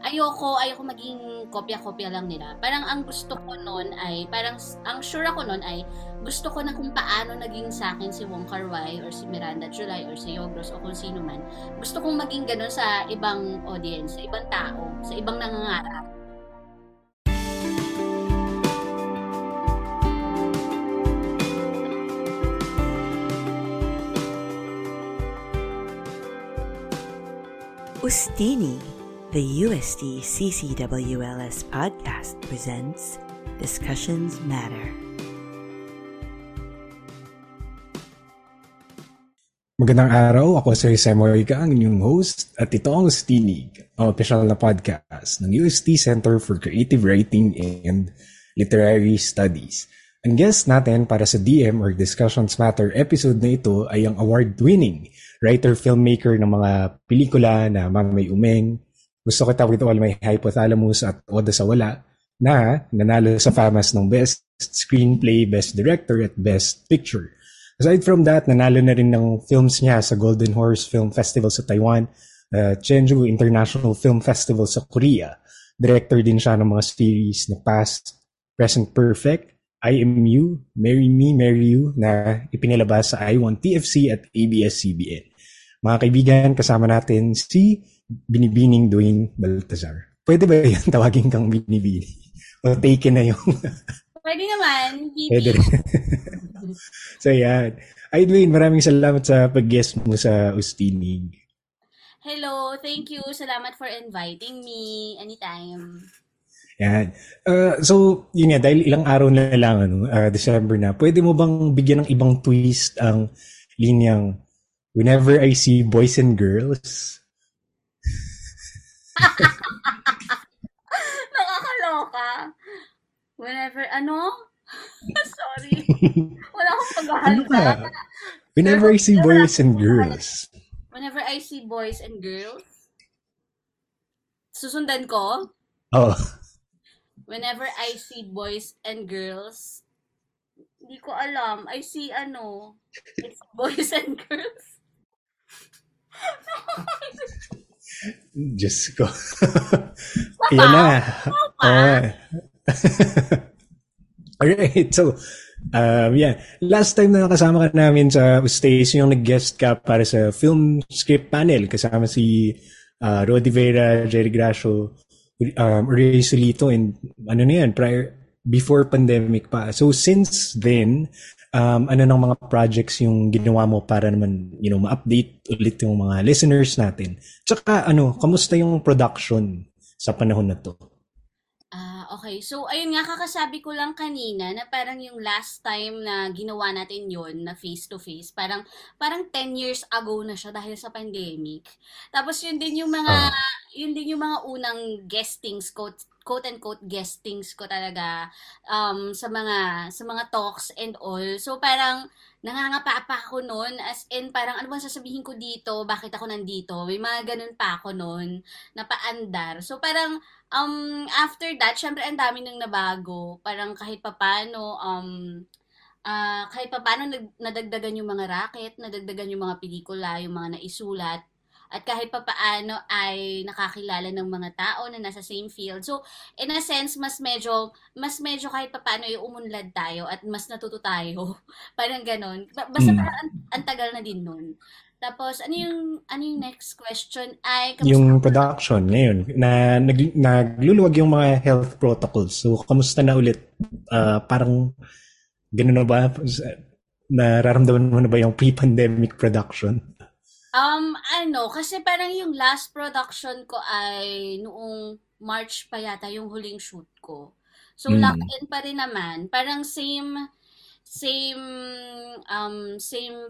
ayoko maging kopya-kopya lang nila. Parang ang gusto ko noon ay, parang ang sure ako noon ay, gusto ko na kung paano naging sa akin si Wong Kar-wai or si Miranda July or si Yorgos o kung sino man. Gusto kong maging ganun sa ibang audience, sa ibang tao, sa ibang nangangarap. Ustinig, the UST CCWLS podcast presents Discussions Matter. Magandang araw, ako si Samuel Gan, ang inyong host, at ito ang Ustinig, ang official na podcast ng UST Center for Creative Writing and Literary Studies. Ang guest natin para sa DM or Discussions Matter episode na ito ay ang award-winning writer-filmmaker ng mga pelikula na Mamay Umeng, Gusto Kita With All My Hypothalamus at Oda sa Wala, na nanalo sa FAMAS ng Best Screenplay, Best Director at Best Picture. Aside from that, nanalo na rin ng films niya sa Golden Horse Film Festival sa Taiwan, Chengdu International Film Festival sa Korea. Director din siya ng mga series na Past, Present Perfect, I Am You, Marry Me, Marry You na ipinilabas sa iWantTFC at ABS-CBN. Mga kaibigan, kasama natin si Binibining Dwayne Balthazar. Pwede ba yan? Tawagin kang Binibining. O take na yung... Pwede naman. Pwede. So yan. Ay Dwayne, maraming salamat sa pag-guest mo sa Ustinig. Hello, thank you. Salamat for inviting me. Anytime. Yan. So, yun nga, dahil ilang araw na lang, December na, pwede mo bang bigyan ng ibang twist ang linyang Whenever I See Boys and Girls? Nakakaloka. Whenever, ano? Sorry. Wala akong paghahalata. Ano ka? Whenever I See Boys and Girls. Whenever I See Boys and Girls? Susundan ko? Oo. Whenever I see boys and girls, hindi ko alam. I see ano. It's boys and girls. Diyos ko. Ayan na. Alright, so, yeah. Last time na nakasama ka namin sa station, yung nag-guest ka para sa film script panel. Kasama si Rodi Vera, Jerry Gracio, Ray Solito, and ano na yan, prior, before pandemic pa. So since then, ano ng mga projects yung ginawa mo para naman, you know, ma-update ulit yung mga listeners natin? Tsaka ano, kamusta yung production sa panahon na to? Okay, so ayun nga, kakasabi ko lang kanina na parang yung last time na ginawa natin yon na face-to-face, parang 10 years ago na siya dahil sa pandemic. Tapos yun din yung mga unang guestings, quote-unquote guestings ko talaga sa mga talks and all. So parang nangangapa pa ako noon, as in parang ano bang sasabihin ko dito, bakit ako nandito, may mga ganun pa ako noon, napaandar. So parang after that, syempre ang dami nang nabago, parang kahit papaano nadagdagan yung mga racket, nadagdagan yung mga pelikula, yung mga naisulat, at kahit papaano ay nakakilala ng mga tao na nasa same field. So, in a sense, mas medyo kahit papaano ay umunlad tayo at mas natuto tayo. Parang ganon. Basta parang ang tagal na din nun. Tapos, ano yung next question? Ay, yung production ngayon, na nagluluwag yung mga health protocols. So, kamusta na ulit? Parang ganon na ba? Nararamdaman mo na ba yung pre-pandemic production? Kasi parang yung last production ko ay noong March pa yata yung huling shoot ko. So, lock-in pa rin naman. Parang same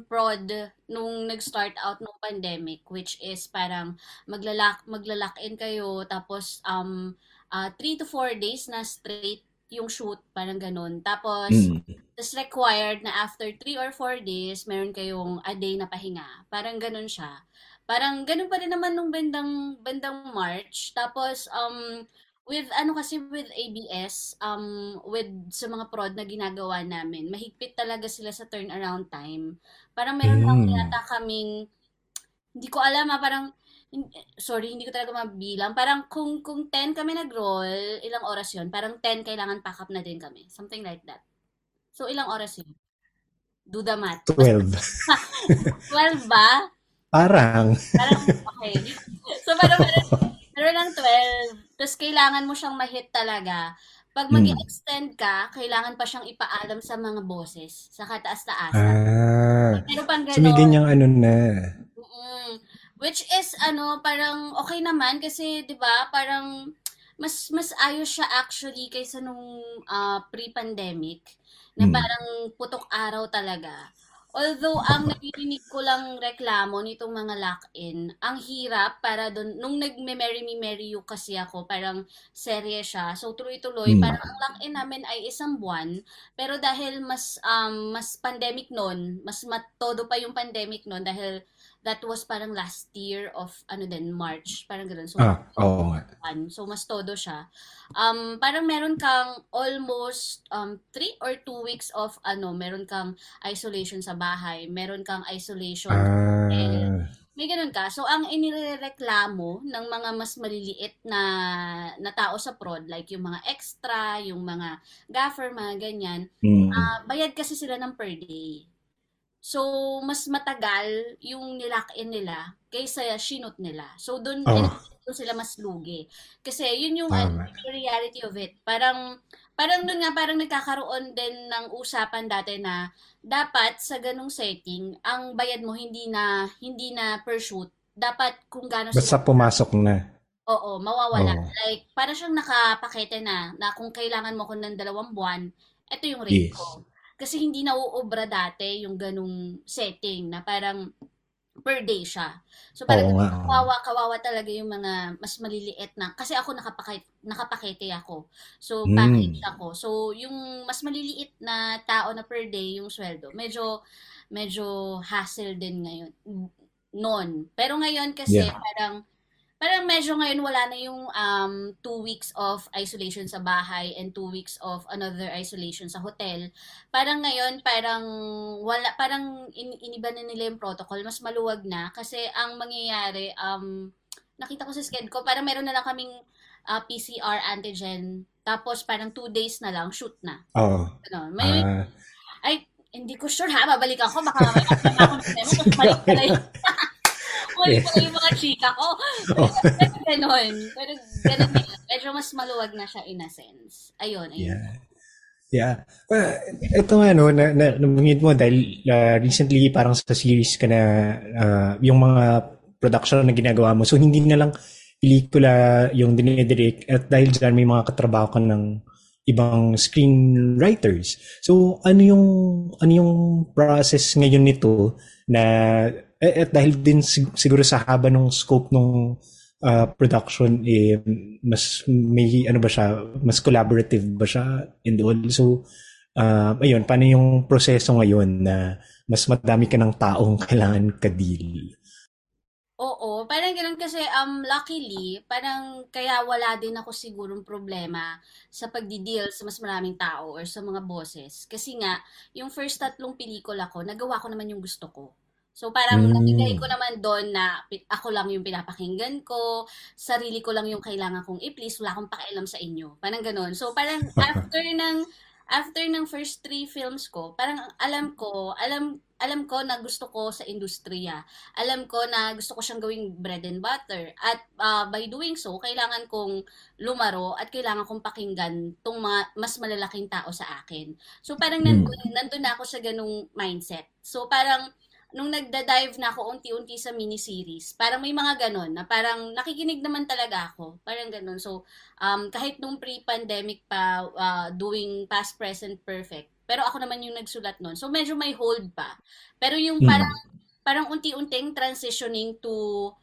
prod nung nag-start out nung pandemic, which is parang magla-lock-in kayo, tapos 3 to 4 days na straight yung shoot, parang ganun. Tapos, it's required na after 3 or 4 days, meron kayong a day na pahinga. Parang ganun siya. Parang ganun pa rin naman nung bandang March. Tapos, with ABS, with sa mga prod na ginagawa namin, mahigpit talaga sila sa turnaround time. Parang meron lang yata kaming, hindi ko alam, parang Sorry, hindi ko talaga mabilang. Parang kung 10 kami nag-roll, ilang oras yun? Parang 10 kailangan pack up na din kami. Something like that. So, ilang oras yun? Do the math. 12. 12 ba? Parang, okay. So, parang lang 12. Tapos, kailangan mo siyang ma-hit talaga. Pag mag-extend ka, kailangan pa siyang ipaalam sa mga bosses, sa kataas-taas. Ah. Pero pang gano'n. So, may ganyang ano na. Which is, parang okay naman kasi, di ba, parang mas ayos siya actually kaysa nung pre-pandemic na parang putok araw talaga. Although, ang narinig ko lang reklamo nitong mga lock-in, ang hirap para doon, nung nag-Marry Me, Marry You kasi ako, parang serye siya. So, tuloy-tuloy, parang ang lock-in namin ay isang buwan. Pero dahil mas pandemic noon, mas matodo pa yung pandemic noon dahil that was parang last year of, March. Parang gano'n. So, so, mas todo siya. Parang meron kang almost 3 or 2 weeks of, meron kang isolation sa bahay. Meron kang isolation. May gano'n ka. So, ang inireklamo ng mga mas maliliit na tao sa prod, like yung mga extra, yung mga gaffer, mga ganyan, bayad kasi sila ng per day. So, mas matagal yung nilock-in nila kaysa sinut nila. So, doon sila mas lugi. Kasi yun yung reality of it. Parang doon nga, parang nagkakaroon din ng usapan dati na dapat sa ganung setting, ang bayad mo hindi na per shoot. Dapat kung gano'n sila. Basta pumasok na. Oo, mawawala. Oh. Like, parang siyang nakapakete na kung kailangan mo ko ng 2 buwan, ito yung rate ko. Kasi hindi nauobra dati yung ganung setting na parang per day siya. So parang kawawa talaga yung mga mas maliliit na. Kasi ako nakapakete ako. So package ako. So yung mas maliliit na tao na per day yung sweldo. Medyo hassle din ngayon. Noon. Pero ngayon kasi parang medyo ngayon wala na yung 2 weeks of isolation sa bahay and 2 weeks of another isolation sa hotel. Parang ngayon, iniba na nila yung protocol. Mas maluwag na kasi ang mangyayari, nakita ko sa schedule ko, parang meron na lang kaming PCR antigen. Tapos parang 2 days na lang, shoot na. Oo. Oh. Ay, hindi ko sure ha, babalik ako. Baka may ako kasi balik pala yun. Pala yung mga chika ko. Pero gano'n. Pero gano'n nila. Medyo mas maluwag na siya in a sense. Ayun. Yeah. Well, ito nga, nabungid mo dahil recently parang sa series ka na yung mga production na ginagawa mo. So, hindi na lang pelikula yung dinidirect at dahil dyan may mga katrabaho ka ng ibang screenwriters. So, ano yung process ngayon nito na at dahil din siguro sa haba ng scope ng production mas may ano ba siya, mas collaborative ba siya and all. So ayun, paano yung proseso ngayon na mas madami ka ng taong kailangan ka-deal? Oo, parang ganoon kasi luckily, parang kaya wala din ako sigurong problema sa pagdi-deal sa mas maraming tao or sa mga bosses. Kasi nga, yung first 3 pelikula ko, nagawa ko naman yung gusto ko. So parang nabigay ko naman doon na ako lang yung pinapakinggan ko, sarili ko lang yung kailangan kong i-please, wala akong pakialam sa inyo. Parang ganun. So parang after ng first 3 films ko, parang alam ko na gusto ko sa industriya. Alam ko na gusto ko siyang gawing bread and butter. At by doing so, kailangan kong lumaro at kailangan kong pakinggan tong mga mas malalaking tao sa akin. So parang nandun ako sa ganung mindset. So parang nung nagda-dive na ako unti-unti sa miniseries, parang may mga ganun, na parang nakikinig naman talaga ako. Parang ganun. So, kahit nung pre-pandemic pa, doing Past, Present, Perfect, pero ako naman yung nagsulat nun. So, medyo may hold pa. Pero yung parang unti-unting transitioning to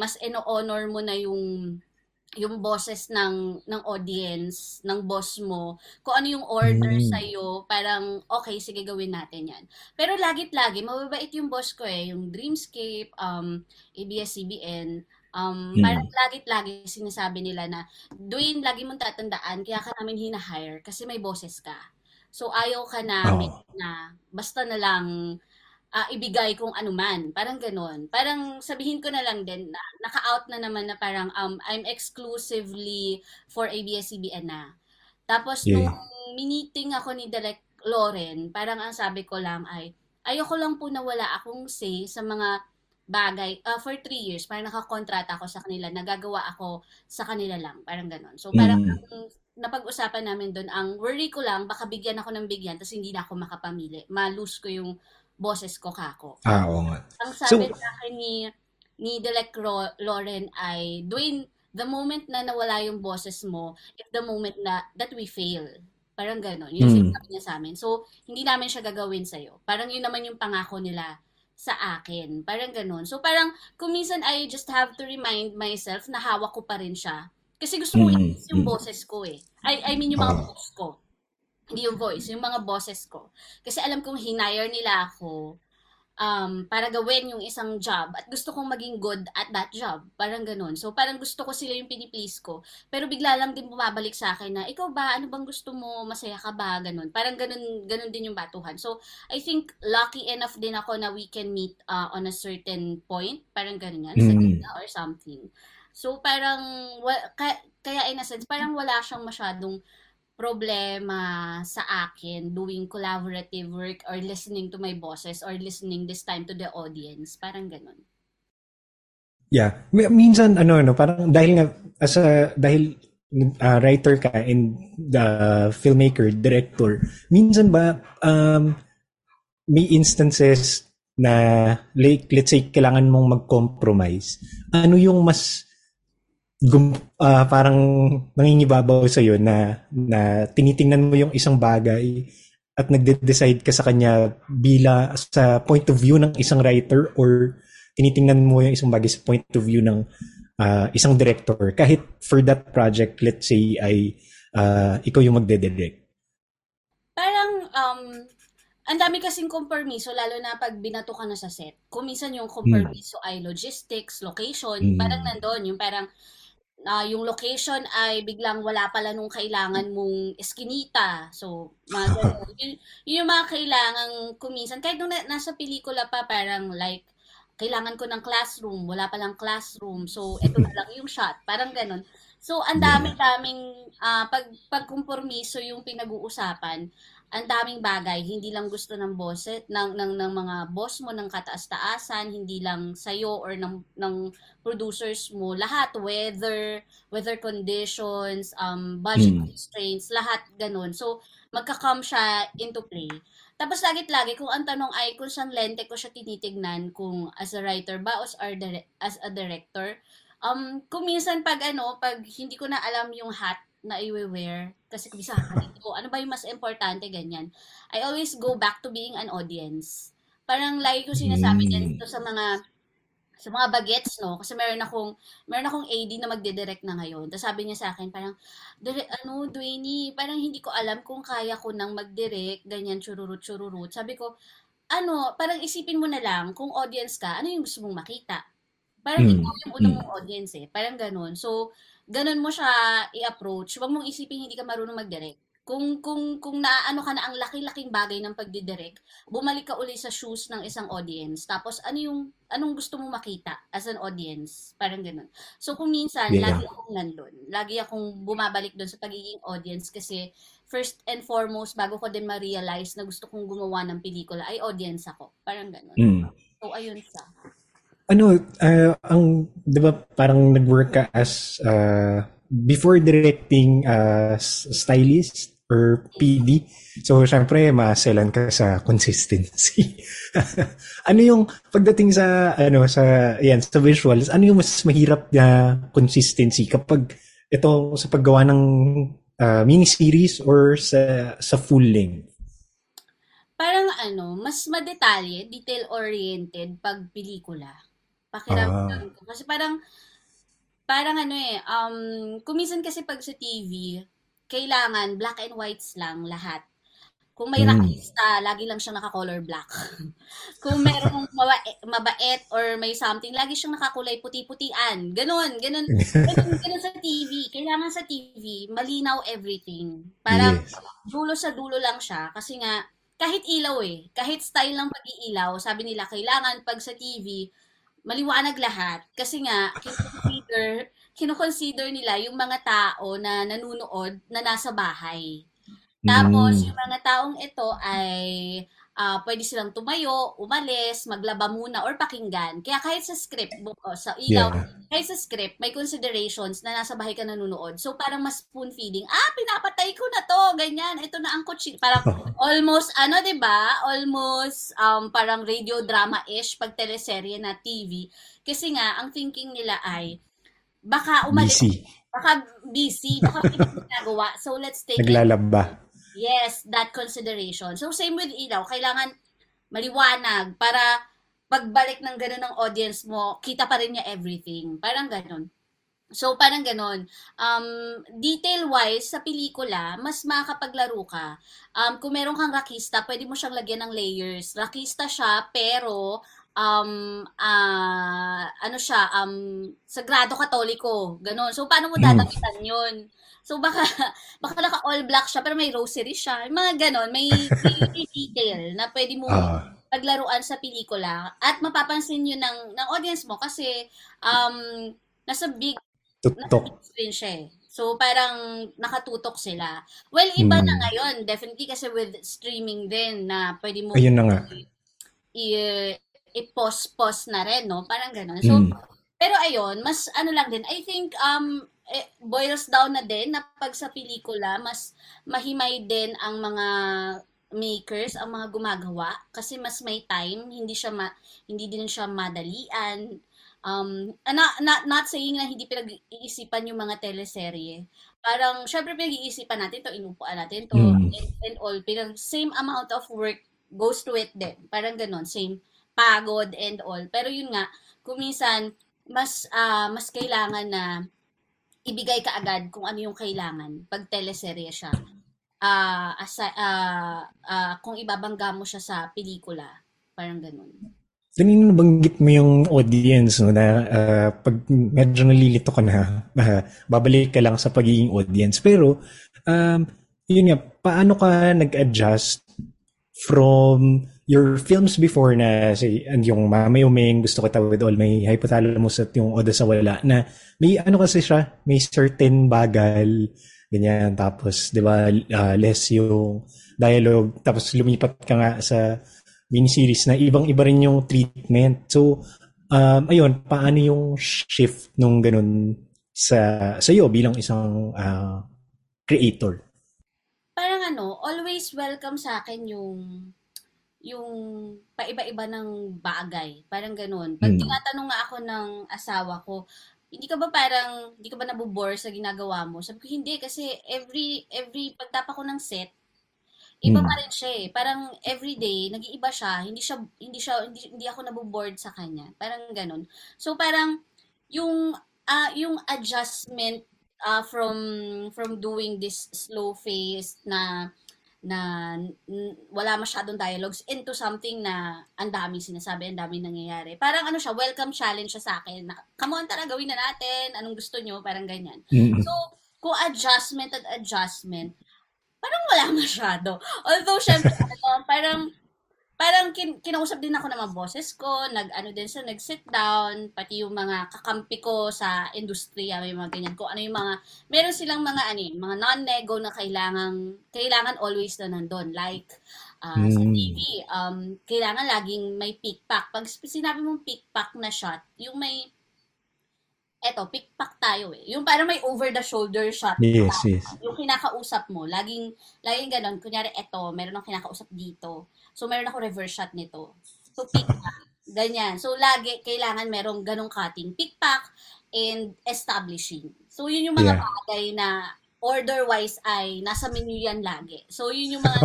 mas ino-honor mo na yung bosses ng audience, ng boss mo, kung ano yung order sa'yo, parang okay, sige gawin natin yan. Pero lagit-lagi, mababait yung boss ko yung Dreamscape, ABS-CBN, parang lagit-lagi sinasabi nila na, Dwayne, lagi mong tatandaan, kaya ka namin hinahire kasi may bosses ka. So ayaw ka namin na basta na lang ibigay kung anuman. Parang ganun. Parang sabihin ko na lang din, na, naka-out na naman na parang I'm exclusively for ABS-CBN na. Tapos nung miniting ako ni Direk Loren, parang ang sabi ko lang ay, ayoko lang po na wala akong say sa mga bagay. For 3 years, parang nakakontrata ako sa kanila, nagagawa ako sa kanila lang, parang ganun. So parang napag-usapan namin doon, ang worry ko lang, baka bigyan ako ng bigyan, tapos hindi na ako makapamili. Ma-lose ko yung boses ko kako. Ah, oo nga. Ang sabi sa akin ni Direk Loren ay, Dwayne, the moment na nawala yung boses mo, if the moment na that we fail. Parang ganun. Yung sinabi niya sa amin. So, hindi namin siya gagawin sa'yo. Parang yun naman yung pangako nila sa akin. Parang ganun. So parang kung minsan I just have to remind myself na hawak ko pa rin siya. Kasi gusto ko yung boses ko eh. I mean yung mga boses ko. Hindi yung voice, yung mga boses ko. Kasi alam kong hinire nila ako para gawin yung isang job at gusto kong maging good at that job. Parang ganun. So parang gusto ko sila yung piniplease ko. Pero bigla lang din bumabalik sa akin na, ikaw ba? Ano bang gusto mo? Masaya ka ba? Ganun. Parang ganun, ganun din yung batuhan. So I think lucky enough din ako na we can meet on a certain point. Parang ganun yan. Or something. So parang, kaya in a sense, parang wala siyang masyadong problema sa akin doing collaborative work or listening to my bosses or listening this time to the audience. Parang ganun. Yeah. Minsan, parang dahil nga, dahil writer ka and filmmaker, director, minsan ba may instances na, like, let's say, kailangan mong mag-compromise. Ano yung mas parang nangingibabaw sa'yo na tinitingnan mo yung isang bagay at nagde-decide ka sa kanya bila sa point of view ng isang writer or tinitingnan mo yung isang bagay sa point of view ng isang director kahit for that project, let's say, ay ikaw yung magde-direct? Parang ang dami kasing kompromiso, lalo na pag binato ka na sa set. Kung minsan yung kompromiso ay logistics, location, parang nandun, yung parang yung location ay biglang wala pala nung kailangan mong eskinita. So, yun yung mga kailangan kuminsan. Kahit nung nasa pelikula pa, parang like, kailangan ko ng classroom, wala palang classroom. So, eto na lang yung shot. Parang ganun. So, ang dami-daming pagkompromiso yung pinag-uusapan. Ang daming bagay, hindi lang gusto ng boss ng mga boss mo, ng kataas-taasan, hindi lang sayo or ng producers mo, lahat, weather conditions, budget constraints, lahat ganun. So magka-come siya into play. Tapos lagi kung ang tanong ay kung saan lente ko siya tinitignan, kung as a writer ba o as a director, kung minsan pag hindi ko na alam yung hat na i-wear, kasi kumisa ko, ano ba yung mas importante, ganyan. I always go back to being an audience. Parang lagi ko sinasabi yan ito sa mga bagets, no? Kasi meron akong AD na magdedirect na ngayon. Tapos sabi niya sa akin, parang, Dwayne, parang hindi ko alam kung kaya ko nang magdirect, ganyan, chururut. Sabi ko, parang isipin mo na lang, kung audience ka, ano yung gusto mong makita? Parang ikaw yung unang mong audience eh. Parang ganun. So, ganun mo siya i-approach. Huwag mong isipin hindi ka marunong mag-direct. Kung naaano ka na ang laki-laking bagay ng pagdidirect, bumalik ka uli sa shoes ng isang audience. Tapos anong gusto mo makita as an audience? Parang ganun. So kung minsan, lagi akong nandun. Lagi akong bumabalik doon sa pagiging audience kasi first and foremost, bago ko din ma-realize na gusto kong gumawa ng pelikula, ay audience ako. Parang ganun. So ayun siya. Ang, di ba, parang nag-work ka as, before directing, stylist or PD. So, syempre, maselan ka sa consistency. Ano yung, pagdating sa, sa visuals, ano yung mas mahirap na consistency kapag, ito, sa paggawa ng miniseries or sa full length? Parang mas madetalye, detail-oriented pag pelikula. Pakiramdam ko. Kasi kuminsan kasi pag sa TV, kailangan black and whites lang lahat. Kung may rakista, lagi lang siyang naka-color black. Kung merong mabait or may something, lagi siyang nakakulay puti-putian. Ganun sa TV. Kailangan sa TV, malinaw everything. Parang dulo sa dulo lang siya. Kasi nga, kahit ilaw eh, kahit style ng pag-iilaw, sabi nila kailangan pag sa TV, maliwanag lahat. Kasi nga, kinoconsider nila yung mga tao na nanunood na nasa bahay. Tapos, yung mga taong ito ay pwede silang tumayo, umalis, maglaba muna, or pakinggan. Kaya kahit sa script, sa ilaw, kahit sa script, may considerations na nasa bahay ka nanunood. So, parang mas spoon feeding. Ah, pinapatay ko na to, ganyan. Ito na ang kutsi. Parang almost, ano, diba? Almost parang radio drama-ish pag teleserye na TV. Kasi nga, ang thinking nila ay, baka umalis. Busy, baka pinagawa. So, let's take naglalaba. Yes, that consideration. So, same with ilaw. Kailangan maliwanag para pagbalik ng ganun ng audience mo, kita pa rin niya everything. Parang ganun. So, parang ganun. Detail-wise, sa pelikula, mas makakapaglaro ka. Kung meron kang rakista, pwede mo siyang lagyan ng layers. Rakista siya, pero ano siya, Sagrado Katoliko, ganun. So, paano mo dadamitan yun? So, baka naka all black siya, pero may rosary siya. Mga ganun, may detail na pwede mo paglaruan sa pelikula. At mapapansin yun ng audience mo kasi nasa big screen siya eh. So, parang nakatutok sila. Well, iba na ngayon, definitely, kasi with streaming din na pwede mo ayun na nga. I-post na rin, no? Parang gano'n. So, pero ayun, mas ano lang din. I think, boils down na din na pag sa pelikula, mas mahimay din ang mga makers, ang mga gumagawa. Kasi mas may time, hindi din siya madalian. Not saying na hindi pinag-iisipan yung mga teleserye. Parang, syempre pinag-iisipan natin to, inupuan natin to, and all. Pero same amount of work goes to it din. Parang gano'n, same pagod and all. Pero yun nga, kuminsan, mas kailangan na ibigay ka agad kung ano yung kailangan pag teleserye siya. Kung ibabangga mo siya sa pelikula. Parang ganun. Kanina nabanggit mo yung audience, no, na pag medyo nalilito ka na, babalik ka lang sa pagiging audience. Pero, yun nga, paano ka nag-adjust from your films before na say, and yung Mama Umeng, Gusto Kita With All, may hypothalamus at yung Oda sa Wala na may ano kasi siya, may certain bagal, ganyan. Tapos, di ba, less yung dialogue. Tapos lumipat ka nga sa miniseries na ibang-iba rin yung treatment. So, ayun, paano yung shift nung ganun sa iyo bilang isang creator? Parang ano, always welcome sa akin yung paiba-iba ng bagay. Parang ganun. Pag tinatanong nga ako ng asawa ko, hindi ka ba nabobore sa ginagawa mo? Sabi ko, hindi. Kasi every pagtapa ko ng set, iba pa rin siya eh. Parang everyday, nag-iiba siya. Hindi ako nabobore sa kanya. Parang ganun. So parang yung adjustment from doing this slow phase na wala masyadong dialogues into something na ang daming sinasabi, ang daming nangyayari. Parang ano siya, welcome challenge siya sa akin. Na, come on, tara, gawin na natin. Anong gusto nyo? Parang ganyan. So, kung adjustment at adjustment, parang wala masyado. Although, syempre, parang kinausap din ako ng mga bosses ko, nag-sit down, pati yung mga kakampi ko sa industriya, may mga ganyan ko. Ano yung mga, meron silang mga non-nego na kailangan always na nandun. Like, sa TV, kailangan laging may pick-pack. Pag sinabi mong pick-pack na shot, yung may, eto, pick-pack tayo eh. Yung parang may over-the-shoulder shot. Yes. Yung kinakausap mo. Laging ganun. Kunyari, eto, meron akong kinakausap dito. So, meron ako reverse shot nito. So, pick-pack. Ganyan. So, lagi, kailangan merong ganung cutting. Pick-pack and establishing. So, yun yung mga bagay na order-wise ay nasa menu yan lagi. So, yun yung mga,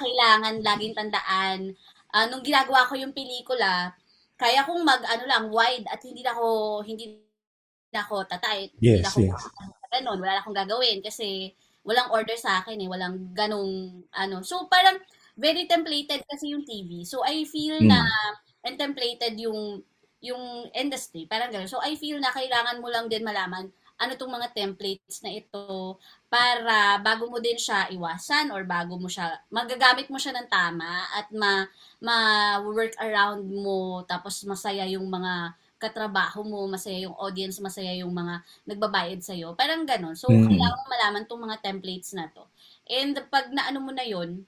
kailangan laging tandaan. Nung ginagawa ko yung pelikula, kaya kong wide at hindi na ako tatay. Yes. Ganun, wala akong gagawin kasi walang order sa akin eh. Walang ganong ano. So, parang very templated kasi yung TV. So, I feel na and templated yung industry. Parang ganun. So, I feel na kailangan mo lang din malaman ano tong mga templates na ito para bago mo din siya iwasan or bago mo siya, magagamit mo siya ng tama at ma-work around mo, tapos masaya yung mga katrabaho mo, masaya yung audience, masaya yung mga nagbabayad sa'yo. Parang ganun. So, kailangan mo malaman itong mga templates na to. And pag naano mo na yun,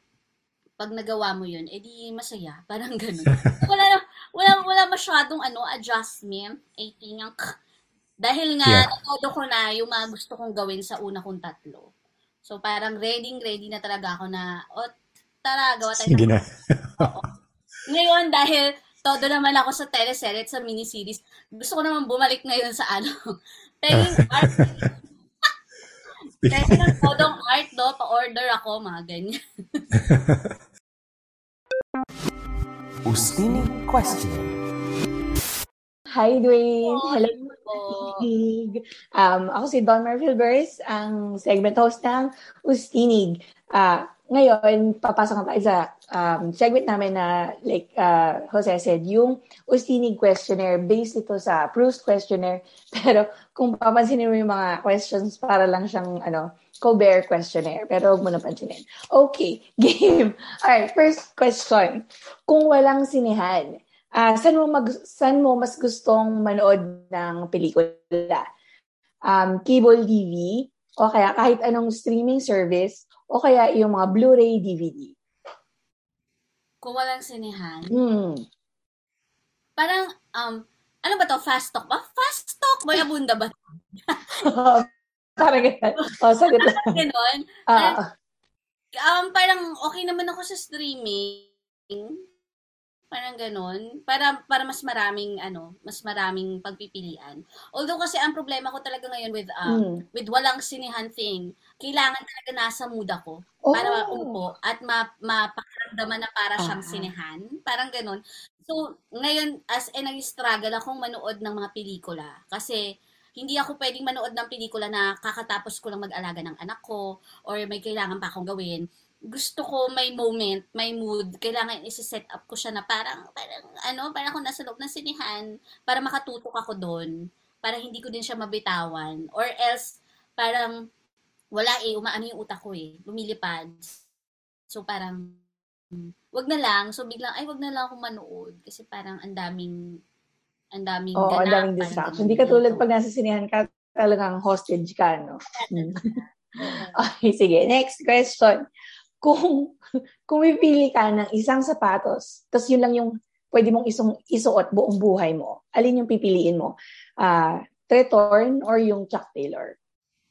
pag nagawa mo yun, edi masaya. Parang ganun. Wala masyadong adjustment. Dahil nga, natodo ko na yung mga gusto kong gawin sa una kong tatlo. So, parang ready na talaga ako na, tara, gawa tayo. Sige na. Ngayon, dahil todo naman ako sa teleserye at sa miniseries. Gusto ko naman bumalik ngayon sa Penging art. Kasi ng kodong art do, pa-order ako, mga ganyan. Ustinig question. Hi, Dwayne. Hello, Ustinig. Ako si Don Marvel Burris, ang segment host ng Ustinig. Ngayon, papasok na tayo sa segment namin na, like Jose said, yung Ustinig questionnaire. Based ito sa Proust questionnaire. Pero kung papansinin mo yung mga questions, para lang siyang Colbert questionnaire. Pero huwag mo na pansinin. Okay, game. Alright, first question. Kung walang sinehan, saan mo mas gustong manood ng pelikula? Cable TV? O kaya kahit anong streaming service? O kaya yung mga Blu-ray, DVD? Kung walang sinehan. Parang, ano ba to? Fast talk ba? Fast talk? Mayabunda ba? Parang gano'n. Sagot lang. Parang gano'n. Parang okay naman ako sa streaming. Parang gano'n. Para mas maraming pagpipilian. Although kasi ang problema ko talaga ngayon with walang sinihan thing, kailangan talaga nasa mood ako para maupo at mapakaramdaman na para siyang sinihan. Parang gano'n. So, ngayon, nag-struggle akong manood ng mga pelikula. Kasi hindi ako pwedeng manood ng pelikula na kakatapos ko lang mag-alaga ng anak ko or may kailangan pa akong gawin. Gusto ko may moment, may mood, kailangan isi-set up ko siya na parang ako nasa loob ng sinihan, para makatutok ako doon, para hindi ko din siya mabitawan, or else parang umaano yung utak ko lumilipad. So parang wag na lang, so biglang wag na lang akong manood kasi parang ang daming ganap. Ang daming distraction. Hindi katulad pag nasa sinihan ka, talagang hostage ka, no? Okay, sige. Next question. Kung pipili ka ng isang sapatos, tapos yun lang yung pwede mong isuot buong buhay mo, alin yung pipiliin mo? Tretorn or yung Chuck Taylor?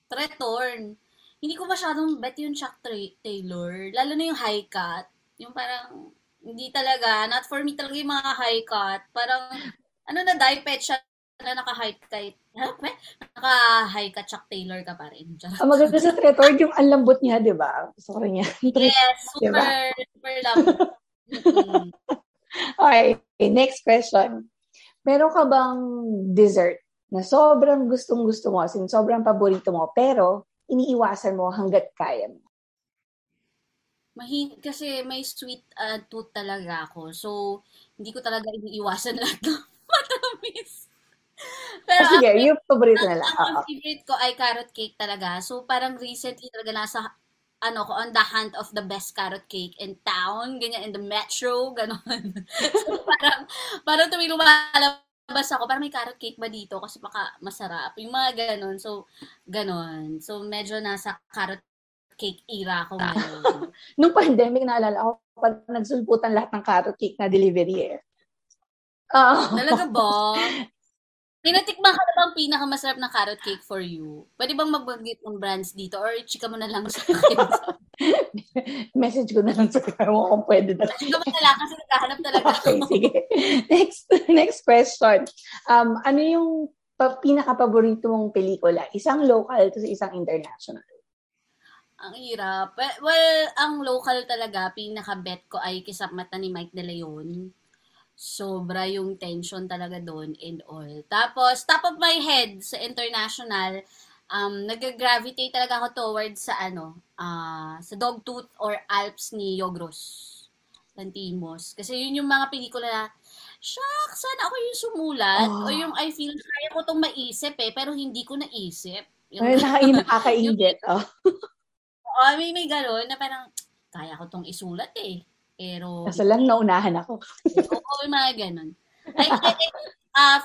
Tretorn. Hindi ko masyadong bet yung Chuck Taylor. Lalo na yung high cut. Yung parang, hindi talaga, not for me talaga yung mga high cut. Parang, dye-pet siya na naka-high cut Chuck Taylor ka pa rin. Maganda sa Tretorn yung ang lambot niya, di ba? Gusto ko rin niya. Yes, super lambot. Okay, next question. Meron ka bang dessert na sobrang gustong-gusto mo, sobrang paborito mo, pero iniiwasan mo hanggat kaya mo? Kasi may sweet tooth talaga ako. So, hindi ko talaga iniiwasan lahat ng matamis. Pero sige, yung favorite nila. Ang favorite ko ay carrot cake talaga. So, parang recently talaga nasa, on the hunt of the best carrot cake in town, ganyan, in the metro, gano'n. So, parang lumalabas ako, parang may carrot cake ba dito? Kasi baka masarap. Yung mga gano'n. So, gano'n. So, medyo nasa carrot cake era ako ngayon. Nung pandemic, naalala ako, parang nagsulputan lahat ng carrot cake na delivery Talaga ba? Tinatikman ka na ba ang pinakamasarap na carrot cake for you? Pwede bang magbanggit ng brands dito or chika mo na lang sa akin? Message ko na lang sa akin kung pwede na. Message ko na lang kasi nakahanap talaga ako. Okay, sige. Next question. Ano yung pinakapaborito mong pelikula? Isang local to isang international? Ang hirap. Well, ang local talaga, pinaka-bet ko ay Kisapmata ni Mike De Leon. Sobra yung tension talaga doon and all. Tapos, top of my head sa international, nag-gravitate talaga ako towards sa sa Dogtooth or Alps ni Yorgos Lanthimos. Kasi yun yung mga pelikula na shucks, sana ako yung sumulat. Oh. O yung I feel, kaya ko itong maisip eh, pero hindi ko naisip. Yung nakakaingit. Oh. Oo, may gano'n na parang, kaya ko itong isulat eh. Pero... Kaso lang naunahan ako. Oo, mga gano'n.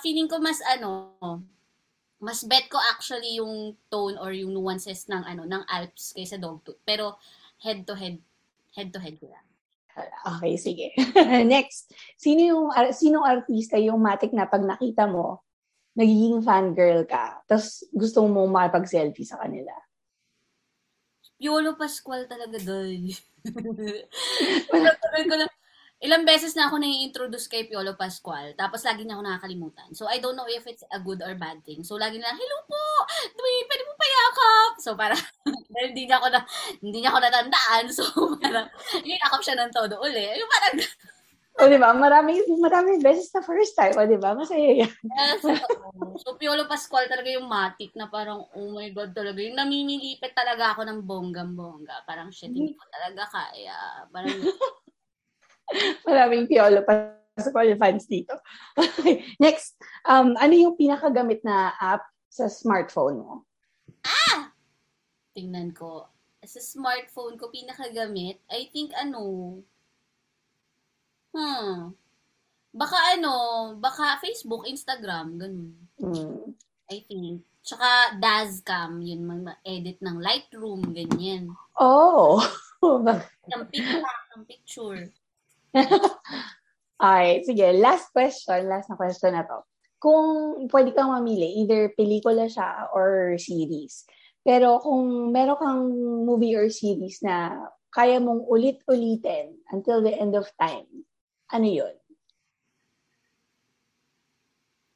Feeling ko mas ano, mas bet ko actually yung tone or yung nuances ng ano ng Alps kaysa Dogtooth. Pero head to head ko lang. Okay, sige. Next. Sinong artista yung matik na pag nakita mo, nagiging fangirl ka, tapos gusto mo makapag-selfie sa kanila? Piolo Pascual talaga, doy. Ilang beses na ako nai-introduce kay Piolo Pascual, tapos lagi niya ako nakakalimutan. So, I don't know if it's a good or bad thing. So, lagi na, hello po! Dwayne, pwede mo payakap! So, parang, hindi niya ako natandaan. So, parang, yakap siya ng todo uli. Parang, o, diba? Maraming beses na first time. O, diba? Masaya yan. Yes, so, Piolo Pascual talaga yung matik na parang, oh my God, talaga. Yung namimilipit talaga ako ng bonggam-bongga. Parang, shit, hindi ko talaga kaya. Parang, maraming Piolo Pascual fans dito. Okay. Next, ano yung pinakagamit na app sa smartphone mo? Ah! Tingnan ko. Sa smartphone ko, pinakagamit, I think ano, Baka Facebook, Instagram, ganun. I think. Tsaka Dazcam, yun, mag-edit ng Lightroom, ganyan. Oh! Ang picture. Alright, sige. Last na question na to. Kung pwede kang mamili, either pelikula siya or series. Pero kung meron kang movie or series na kaya mong ulit-ulitin until the end of time, ano yun?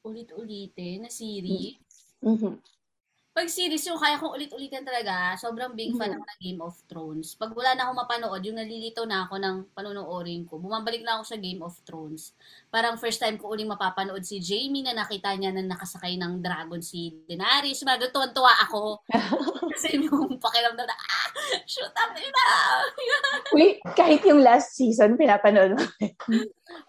Ulit-ulitin na series? Mm-hmm. Pag series yung kaya kong ulit-ulitin talaga, sobrang big fan ako ng Game of Thrones. Pag wala na akong mapanood, yung nalilito na ako ng panonoorin ko, bumabalik na ako sa Game of Thrones. Parang first time ko uling mapapanood si Jaime na nakita niya na nakasakay ng dragon si Daenerys. Mago, tuwan-tuwa ako. Kasi yung pakiramdam na, shoot up nila! Wait, kahit yung last season, pinapanood mo.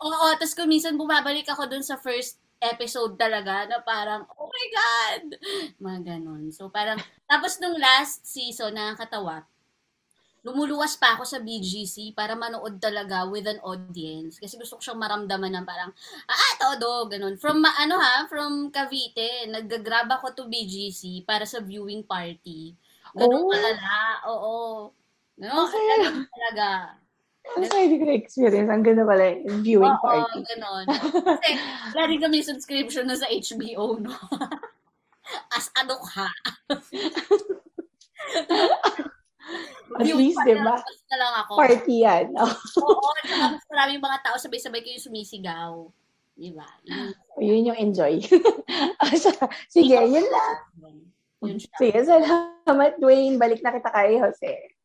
Oo, tapos kung minsan bumabalik ako dun sa first episode talaga na parang, oh my God! Mga ganun. So parang, tapos nung last season, nakakatawa, lumuluwas pa ako sa BGC para manood talaga with an audience. Kasi gusto ko siyang maramdaman ng parang, todo, ganun. From Cavite, nag-grab ako to BGC para sa viewing party. Ganun palala, oo. Ganun, okay. Talaga. Ang sayo ko experience. Ang ganda pala yung viewing party. Oo, gano'n. Kasi, lari kami subscription na sa HBO, no? As adok, ha? At least, diba? Party yan. No? Oo, at maraming mga tao sabay-sabay kayo sumisigaw. Diba? Yun yung enjoy. Sige, yun lang. Sige, salamat, Dwayne. Balik na kita kay Jose.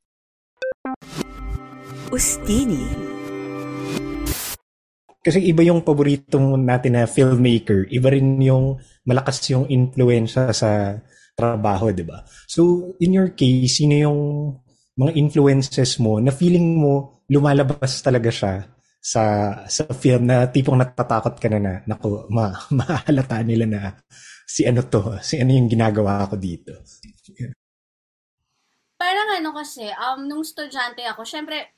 Ustinig. Kasi iba yung paborito natin na filmmaker, iba rin yung malakas yung influensya sa trabaho, di ba? So, in your case, sino yung mga influences mo na feeling mo lumalabas talaga siya sa film na tipong natatakot ka na naku, mahalata nila na si ano yung ginagawa ko dito. Parang ano kasi, nung estudyante ako, syempre,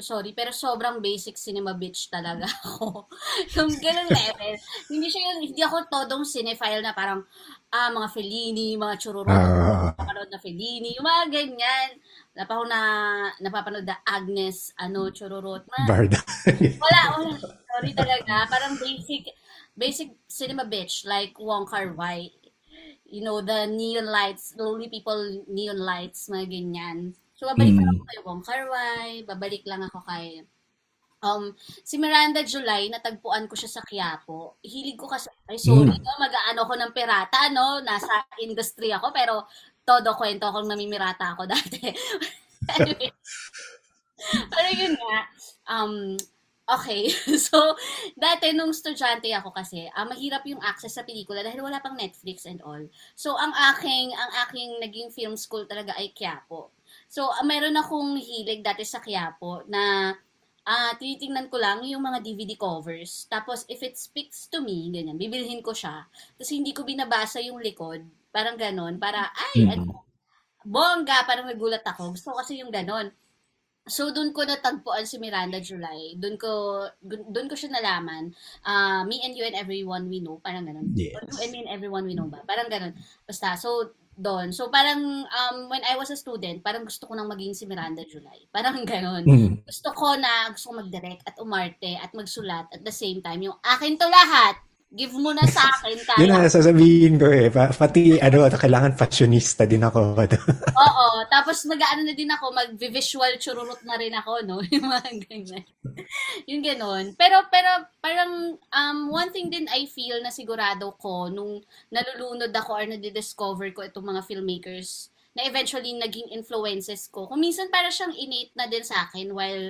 sorry, pero sobrang basic cinema bitch talaga ako. Yung ganun level. Hindi ako todong cinephile na parang, mga Fellini, mga Churro, napapanood na Fellini, yung mga ganyan. Napapanood na Agnes, Churro, Barda. Wala. Sorry talaga. Parang basic cinema bitch, like Wong Kar-wai. You know, the neon lights, lonely people, neon lights, mga ganyan. So, babalik lang ako kay Wong Kar-wai, babalik lang ako kay si Miranda July, natagpuan ko siya sa Quiapo. Hilig ko kasi, mag-aano ko ng pirata, no? Nasa industry ako, pero todo kwento akong namimirata ako dati. Anyway, pero yun nga, okay. So, dati nung estudyante ako kasi, mahirap yung access sa pelikula dahil wala pang Netflix and all. So, ang aking naging film school talaga ay Quiapo. So, mayroon akong hilig dati sa Quiapo na Titingnan ko lang yung mga DVD covers. Tapos, if it speaks to me, ganyan, bibilhin ko siya. Tapos, hindi ko binabasa yung likod. Parang ganon. Para, ay, ano, bongga, parang nagulat ako. Gusto ko kasi yung ganon. So, doon ko natagpuan si Miranda July. Doon ko siya nalaman. Me and You and Everyone We Know. Parang ganon. Yes. Or You and Me and Everyone We Know ba? Parang ganon. Basta, so, doon. So, parang, when I was a student, parang gusto ko nang maging si Miranda July. Parang ganon. Mm. Gusto ko mag-direct at umarte at magsulat at the same time. Yung akin to lahat. Give mo na sa akin tayo. Yun na, sasabihin ko eh. Pati, ano, kailangan fashionista din ako. Oo. Tapos mag-ano na din ako, mag-visual chururut na rin ako, no? Yung mga ganyan. Yung ganon. Pero, parang, one thing din I feel na sigurado ko nung nalulunod ako or nadidiscover ko itong mga filmmakers na eventually naging influences ko. Kung minsan parang siyang innate na din sa akin while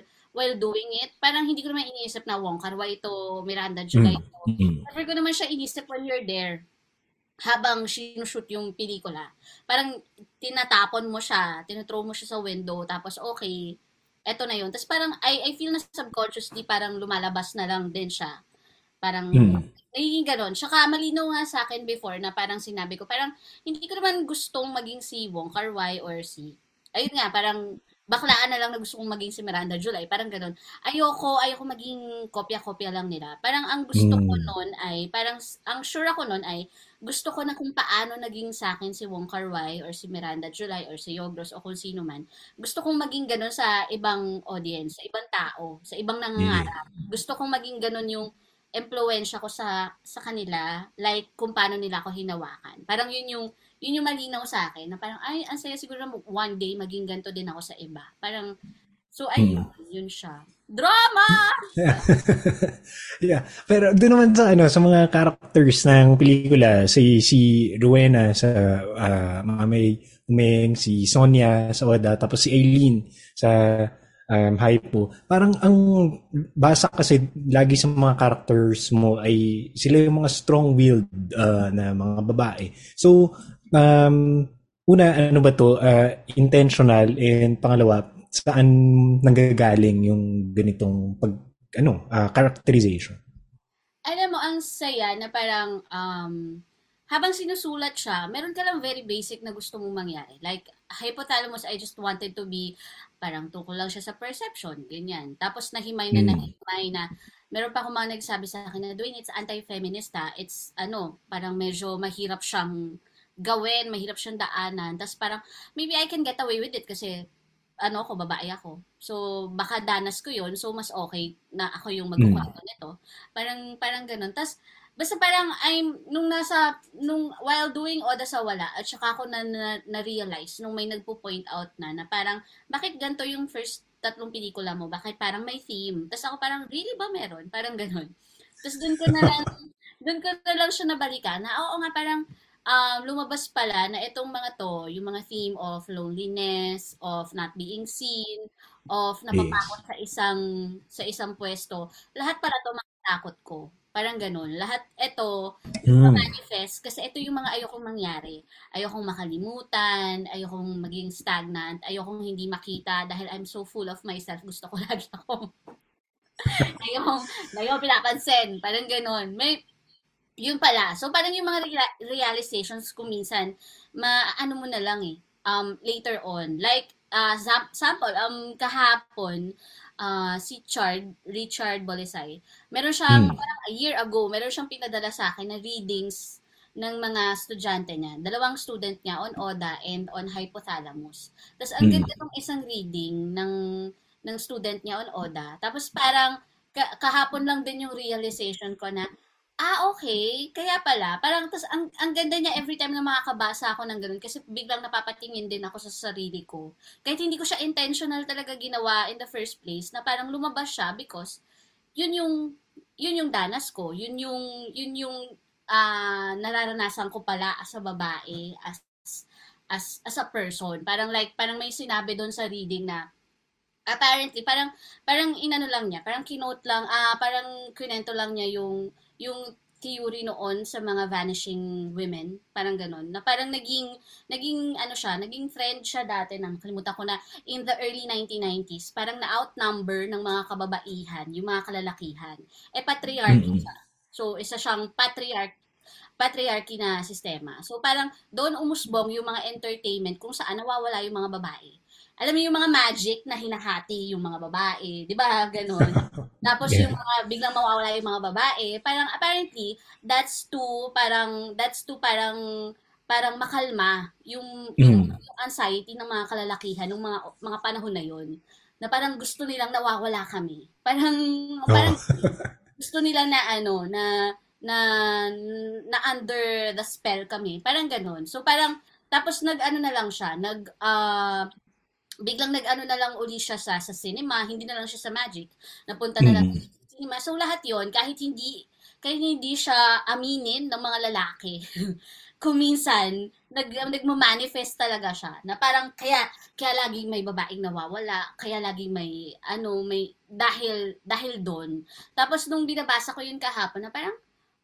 doing it, parang hindi ko naman iniisip na Wong Kar-wai ito, Miranda July ito. Pero ko naman siya iniisip when you're there, habang sinushoot yung pelikula. Parang tinatapon mo siya, tinutrow mo siya sa window, tapos okay, eto na yun. Tapos parang, I feel na subconsciously parang lumalabas na lang din siya. Parang, nagiging ganon. Tsaka malinaw nga sa akin before na parang sinabi ko, parang hindi ko naman gustong maging si Wong Kar-wai or si, ayun nga, parang, baklaan na lang na gusto kong maging si Miranda July. Parang ganun. Ayoko maging kopya-kopya lang nila. Parang ang gusto ko nun ay, parang ang sure ako nun ay, gusto ko na kung paano naging sa akin si Wong Kar-wai or si Miranda July or si Yorgos o kung sino man. Gusto kong maging ganun sa ibang audience, sa ibang tao, sa ibang nangangarap. Gusto kong maging ganun yung impluwensya ko sa kanila, like kung paano nila ako hinawakan. Parang yun yung malinaw sa akin, na parang, ay, ang saya siguro one day maging ganito din ako sa iba. Parang, so ayun, yun siya. Drama! Yeah. Yeah. Pero doon naman sa mga characters ng pelikula, si Rowena sa Mami Umeng, si Sonia sa Oda, tapos si Aileen sa Hypo. Parang ang basa kasi lagi sa mga characters mo ay sila yung mga strong-willed na mga babae. So, una, ano ba to? Intentional, and pangalawa, saan nanggagaling yung ganitong characterization? Alam mo, ang saya na parang habang sinusulat siya, meron ka lang very basic na gusto mong mangyari. Like, hypothalamus, I just wanted to be parang tungkol lang siya sa perception, ganyan. Tapos nahimay na meron pa akong mga nagsabi sa akin na Dwayne, it's anti-feminist ha. It's parang medyo mahirap siyang gawin, mahirap siyang daanan. Tapos parang, maybe I can get away with it kasi, babae ako. So, baka danas ko yun. So, mas okay na ako yung magkukwento nito. Parang ganun. Tapos, basta parang, nung while doing Oda sa Wala, at saka ako na-realize, nung may nagpo-point out na parang, bakit ganito yung first tatlong pelikula mo? Bakit parang may theme? Tapos ako parang, really ba meron? Parang ganun. Tapos doon ko na lang siya nabalikan na, oo nga, parang, lumabas pala na itong mga to, yung mga theme of loneliness, of not being seen, of napapakot sa isang pwesto. Lahat pala to mga takot ko. Parang ganun. Lahat ito, manifest, kasi ito yung mga ayokong mangyari. Ayokong makalimutan, ayokong maging stagnant, ayokong hindi makita dahil I'm so full of myself. Gusto ko lagi ako. Ayokong pinapansin. Parang ganun. Yun pala. So, parang yung mga realizations ko minsan, mo na lang eh, later on. Like, sample, kahapon, si Richard Bolesay, meron siyang, parang a year ago, meron siyang pinadala sa akin na readings ng mga estudyante niya. Dalawang student niya on Oda and on Hypothalamus. Tapos, ang ganda ng isang reading ng student niya on Oda. Tapos, parang, kahapon lang din yung realization ko na, okay, kaya pala. Parang, tas ang ganda niya every time na makakabasa ako ng ganun kasi biglang napapatingin din ako sa sarili ko. Kahit hindi ko siya intentional talaga ginawa in the first place, na parang lumabas siya because yun yung danas ko, yun yung nararanasan ko pala as a babae, as a person. Parang like, parang may sinabi doon sa reading na, apparently, parang kinento lang niya yung Kiyuri noon sa mga vanishing women, parang ganun, na parang naging friend siya dati, nakalimutan ko na, in the early 1990s, parang na-outnumber ng mga kababaihan, yung mga kalalakihan. Patriarchy siya. So, isa siyang patriarchy na sistema. So, parang doon umusbong yung mga entertainment kung saan nawawala yung mga babae. Alam mo yung mga magic na hinahati yung mga babae, di ba? Ganon. Tapos yung mga biglang mawawala yung mga babae, parang apparently that's to parang makalma yung anxiety ng mga kalalakihan ng mga panahon na yon. Na parang gusto nilang nawawala kami. Parang gusto nila na under the spell kami. Parang ganon. So parang tapos biglang nag-ano na lang uli siya sa cinema, hindi na lang siya sa magic, napunta na lang sa cinema. So lahat yon, kahit hindi siya aminin ng mga lalaki, kuminsan, nagmamanifest talaga siya, na parang kaya laging may babaeng nawawala, kaya laging may dahil doon. Tapos nung binabasa ko yun kahapon, na parang,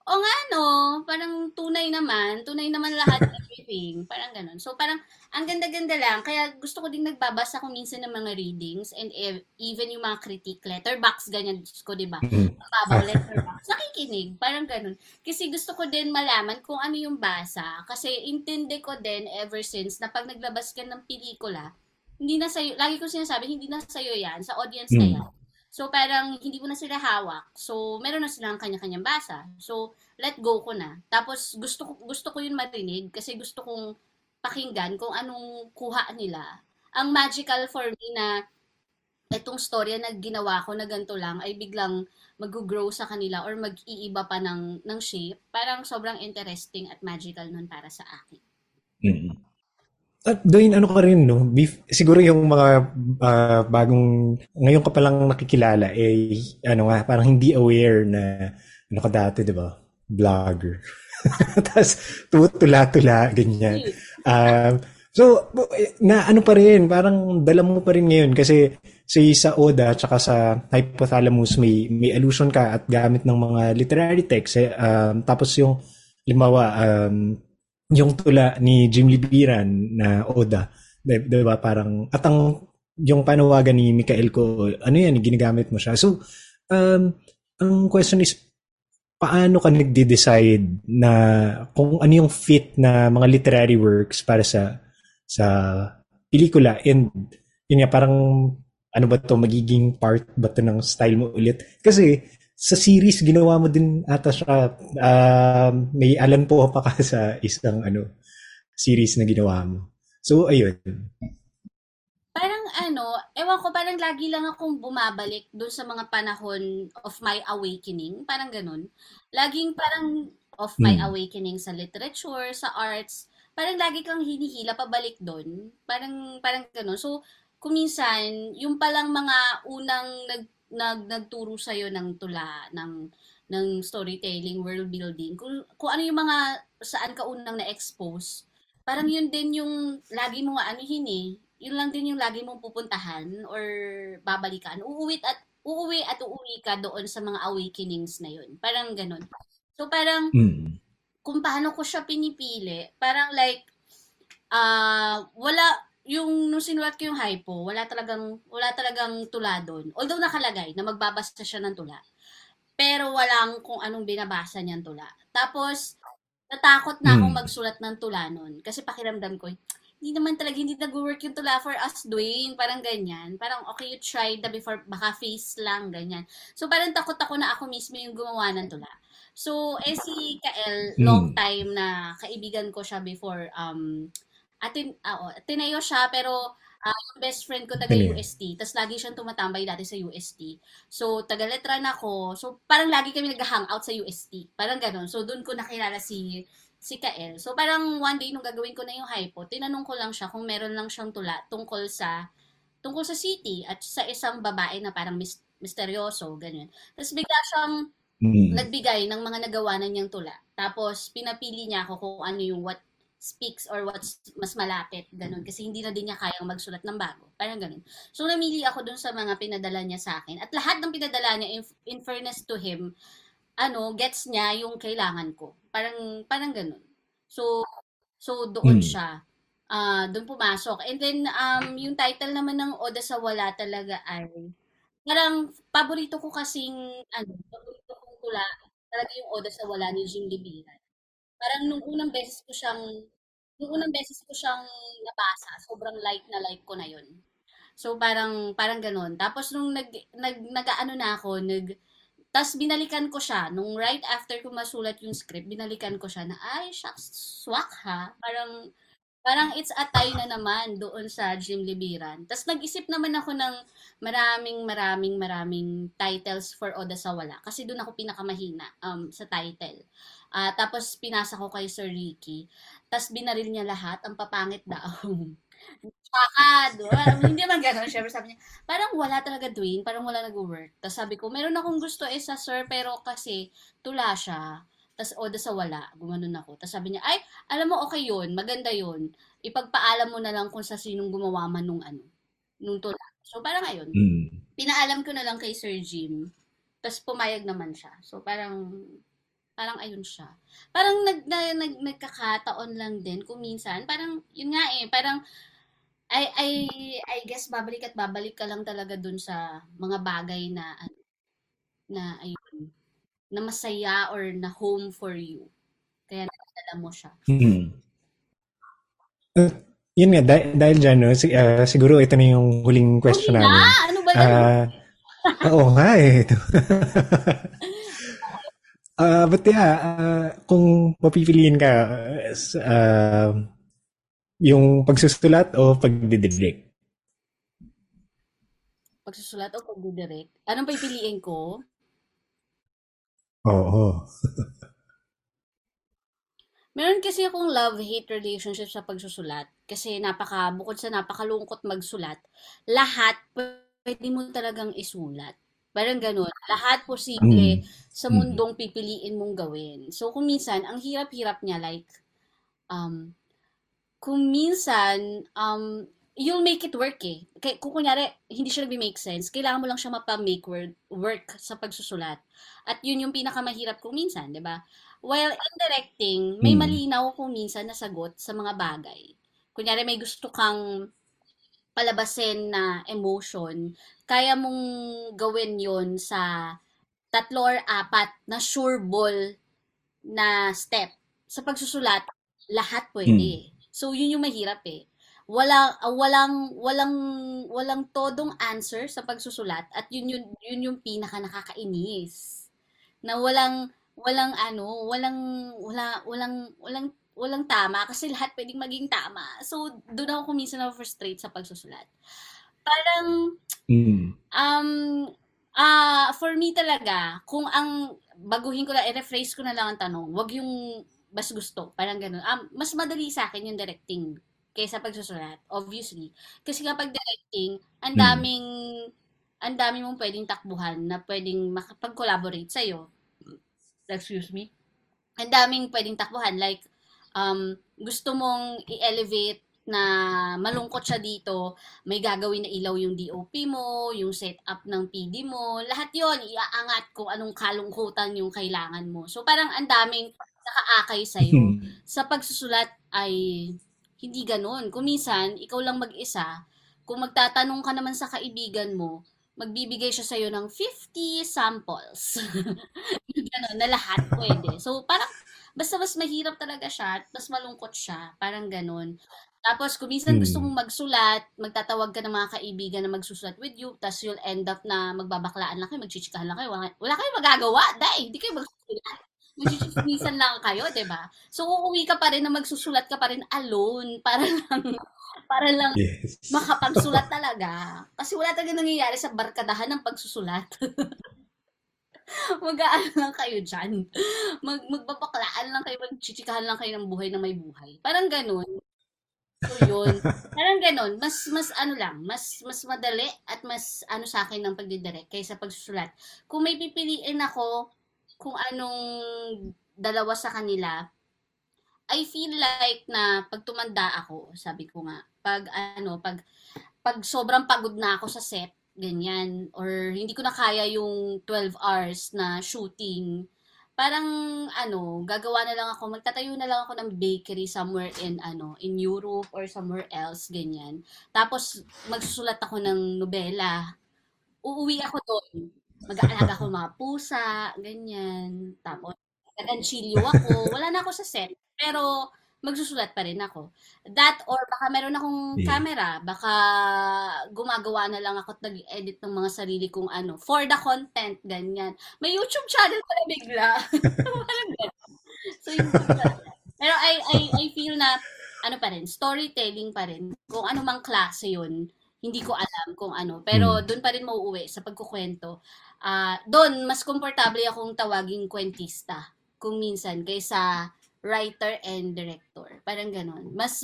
o nga no, parang tunay naman lahat everything, parang ganun. So parang ang ganda-ganda lang, kaya gusto ko ding nagbabasa ko minsan ng mga readings and even yung mga critique, letterbox, ganyan ko, diba? Mababaw letterbox, nakikinig, parang ganun. Kasi gusto ko din malaman kung ano yung basa, kasi intindi ko din ever since na pag naglabas ka ng pelikula, hindi na sa'yo, lagi ko sinasabi, hindi na sa'yo yan, sa audience na yan. So, parang hindi ko na sila hawak. So, meron na silang kanya-kanyang basa. So, let go ko na. Tapos, gusto ko yun marinig kasi gusto kong pakinggan kung anong kuha nila. Ang magical for me na itong storya na ginawa ko na ganito lang ay biglang mag-grow sa kanila or mag-iiba pa ng shape. Parang sobrang interesting at magical nun para sa akin. Mm-hmm. At doon, ano ka rin, no? Siguro yung mga bagong, ngayon ka palang nakikilala, parang hindi aware na, ano ka dati, diba? Vlogger. Tapos, tula-tula, ganyan. So, na ano pa rin, parang dala mo pa rin ngayon. Kasi sa Oda, tsaka sa hypothalamus, may allusion ka at gamit ng mga literary texts. Tapos yung, limawa, yung tula ni Jim Libiran na Oda, diba parang, at yung panawagan ni Mikael Cole, ano yan, ginagamit mo siya. So, ang question is, paano ka nagde-decide na kung ano yung fit na mga literary works para sa pelikula? And, yun nga, parang, ano ba to, magiging part ba to ng style mo ulit? Kasi, sa series, ginawa mo din ata siya. May alam po pa ka sa isang series na ginawa mo. So, ayun. Parang ewan ko, parang lagi lang akong bumabalik doon sa mga panahon of my awakening. Parang ganun. Laging parang of my awakening sa literature, sa arts. Parang lagi kang hinihila pabalik doon. Parang ganun. So, kuminsan, yung palang mga unang nagturo sa iyo ng tula ng storytelling, world building, kung ano yung mga saan ka unang na-expose, parang yun din yung lagi mong aanuhin eh, yun lang din yung lagi mong pupuntahan or babalikan, uuwi ka doon sa mga awakenings na yun, parang ganun. So parang kung paano ko siya pinipili, parang like wala yung nung sinulat ko yung hypo, wala talagang tula doon. Although nakalagay na magbabasa siya ng tula. Pero walang kung anong binabasa niyang tula. Tapos, natakot na akong magsulat ng tula noon. Kasi pakiramdam ko, hindi nag-work yung tula for us, Dwayne. Parang ganyan. Parang, okay, you tried the before, baka face lang, ganyan. So, parang takot ako na ako mismo yung gumawa ng tula. So, si Kael, long time na kaibigan ko siya before, Ateneo siya, pero yung best friend ko taga UST, tapos lagi siyang tumatambay dati sa UST. So, taga-letran ako. So, parang lagi kami nag-hangout sa UST. Parang ganun. So, doon ko nakilala si Kael. So, parang one day nung gagawin ko na yung hypo, tinanong ko lang siya kung meron lang siyang tula tungkol sa city at sa isang babae na parang misteryoso, ganyan. Tapos bigla siyang nagbigay ng mga nagawanan niyang tula. Tapos, pinapili niya ako kung ano yung what speaks or what's mas malapit, ganun. Kasi hindi na din niya kayang magsulat ng bago. Parang ganun. So, namili ako dun sa mga pinadala niya sa akin. At lahat ng pinadala niya, in fairness to him, ano, gets niya yung kailangan ko. Parang ganun. So doon siya. Doon pumasok. And then yung title naman ng Oda sa Wala talaga ay parang paborito ko kasing paborito kong tula talaga yung Oda sa Wala ni Jim Libiran. Parang nung unang beses ko siyang nabasa, sobrang light na life ko na yun. So parang ganun. Tapos nung tas binalikan ko siya nung right after ko masulat yung script, binalikan ko siya na ay shucks, swak ha. Parang it's a tie na naman doon sa Jim Libiran. Tapos nag-isip naman ako ng maraming titles for Oda sa Wala. Kasi doon ako pinakamahina sa title. Tapos pinasa ko kay Sir Ricky. Tapos binaril niya lahat. Ang papangit daw. Hindi man gano'n. Siyempre sabi niya, parang wala talaga Dwayne. Parang wala nag-work. Tapos sabi ko, meron akong gusto sa Sir pero kasi tula siya. Tas Oda sa Wala, gumanon ako. Tas sabi niya, ay, alam mo, okay yun, maganda yun. Ipagpaalam mo na lang kung sa sinong gumawa man nung tula. So, parang ngayon, pinaalam ko na lang kay Sir Jim. Tas pumayag naman siya. So, parang ayun siya. Parang nagkakataon lang din kung minsan. Parang, yun nga eh, parang, I guess, babalik ka lang talaga dun sa mga bagay na ayun, na masaya or na home for you. Kaya nakadala mo siya. Yun nga, dahil dyan, no, siguro ito na yung huling question namin. Ano ba yun? Oo nga eh. But yeah, kung mapipiliin ka yung pagsusulat o pagdidirect? Pagsusulat o pagdidirect? Anong pipiliin ko? Oo. Meron kasi akong love-hate relationship sa pagsusulat. Kasi bukod sa napakalungkot magsulat, lahat pwede mo talagang isulat. Parang ganun. Lahat posible sa mundong pipiliin mong gawin. So, kung minsan, ang hirap-hirap niya, like, kung minsan, you'll make it work eh. Kung kunyari, hindi siya nag-make sense, kailangan mo lang siya mapamake work sa pagsusulat. At yun yung pinakamahirap kung minsan, di ba? While in directing, may malinaw kung minsan na sagot sa mga bagay. Kunyari, may gusto kang palabasin na emotion, kaya mong gawin yon sa 3 or 4 na sure ball na step. Sa pagsusulat, lahat pwede. So, yun yung mahirap eh. Walang todong answer sa pagsusulat at yun yung pinaka nakakainis. Na walang tama kasi lahat pwedeng maging tama. So doon ako kuminsan na frustrate sa pagsusulat. Parang for me talaga kung ang baguhin ko lang, i-rephrase ko na lang ang tanong. Wag yung mas gusto, parang ganun. Mas madali sa akin yung directing kaysa pagsusulat, obviously. Kasi kapag directing, ang dami mong pwedeng takbuhan na pwedeng makapag-collaborate sa'yo. Excuse me. Ang daming pwedeng takbuhan. Like, gusto mong i-elevate na malungkot siya dito, may gagawin na ilaw yung DOP mo, yung setup ng PD mo, lahat yon iaangat kung anong kalungkutan yung kailangan mo. So, parang ang daming nakaakay sa'yo. Sa pagsusulat ay hindi ganun. Kung minsan, ikaw lang mag-isa, kung magtatanong ka naman sa kaibigan mo, magbibigay siya sa'yo ng 50 samples. Ganun, na lahat pwede. So, parang, basta mas mahirap talaga siya, mas malungkot siya. Parang ganun. Tapos, kung minsan gusto mong magsulat, magtatawag ka ng mga kaibigan na magsusulat with you, tapos you'll end up na magbabaklaan lang kayo, magchichikahan lang kayo. Wala kayo magagawa. Dahil, hindi kayo magsusulat. Magchichismisan lang kayo, diba? So, uuwi ka pa rin na magsusulat ka pa rin alone para lang yes. Makapagsulat talaga. Kasi wala talaga nangyayari sa barkadahan ng pagsusulat. Mag-aano lang kayo dyan. Magbabaklaan lang kayo, magchichikahan lang kayo ng buhay na may buhay. Parang ganun. So, yun. Parang ganun. Mas madali at mas sa akin ng pagdidirect kaysa pagsusulat. Kung may pipiliin ako, kung anong dalawa sa kanila, I feel like na pag tumanda ako, sabi ko nga, pag sobrang pagod na ako sa set, ganyan, or hindi ko na kaya yung 12 hours na shooting, parang ano, gagawa na lang ako, magtatayo na lang ako ng bakery somewhere in ano, in Europe or somewhere else, ganyan. Tapos magsusulat ako ng nobela. Uuwi ako doon. Mag-aalaga ako ng mga pusa, ganyan. Tapos nag-anchilyo ako. Wala na ako sa set, pero magsusulat pa rin ako. That or baka meron akong camera, baka gumagawa na lang ako at nag-edit ng mga sarili kong ano, for the content, ganyan. May YouTube channel ko na bigla. Walang ganyan. So, yun pero I feel na, ano pa rin, storytelling pa rin. Kung ano mang klase yun, hindi ko alam kung ano. Pero doon pa rin mauuwi sa pagkukwento. Doon, mas komportable akong tawaging kwentista kung minsan kaysa writer and director. Parang ganun. Mas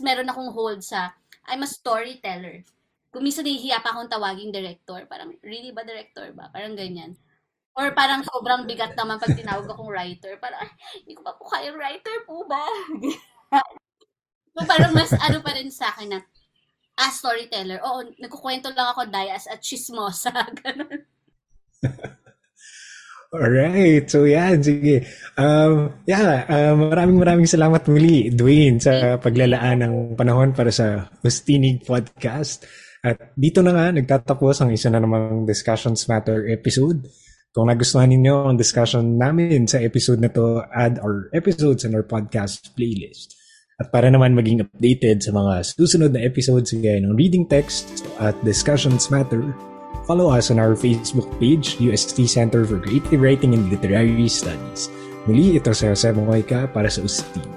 meron akong hold sa, I'm a storyteller. Kung minsan nahihiya pa akong tawaging director, parang, really ba director ba? Parang ganyan. Or parang sobrang bigat naman pag tinawag akong writer. Parang, hindi ko pa po kayo writer po ba? So parang mas ano pa rin sa akin na, as storyteller, oo, nagkukwento lang ako dayas at chismosa. Ganun. Alright, so yan, sige. Maraming salamat muli, Dwayne, sa paglalaan ng panahon para sa Ustinig Podcast. At dito na nga, nagtatapos ang isa na namang Discussions Matter episode. Kung nagustuhan ninyo ang discussion namin sa episode na to, add our episodes in our podcast playlist. At para naman maging updated sa mga susunod na episodes gaya ng reading text at Discussions Matter, follow us on our Facebook page, UST Center for Creative Writing and Literary Studies. Muli, ito sa Jose Mojica para sa Ustinig.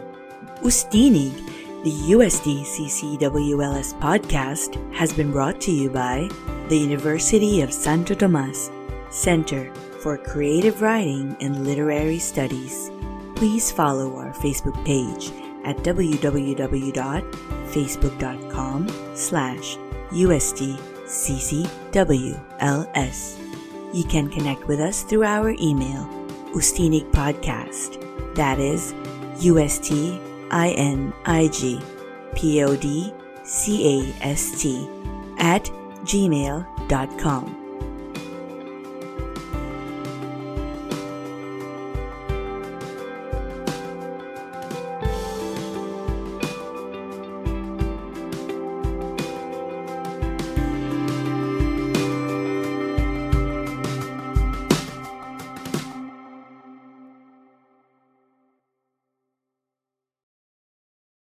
Ustinig, the UST CCWLS podcast, has been brought to you by the University of Santo Tomas, Center for Creative Writing and Literary Studies. Please follow our Facebook page at www.facebook.com/UST CCWLS. You can connect with us through our email, Ustinig Podcast. That is USTINIG PODCAST @gmail.com.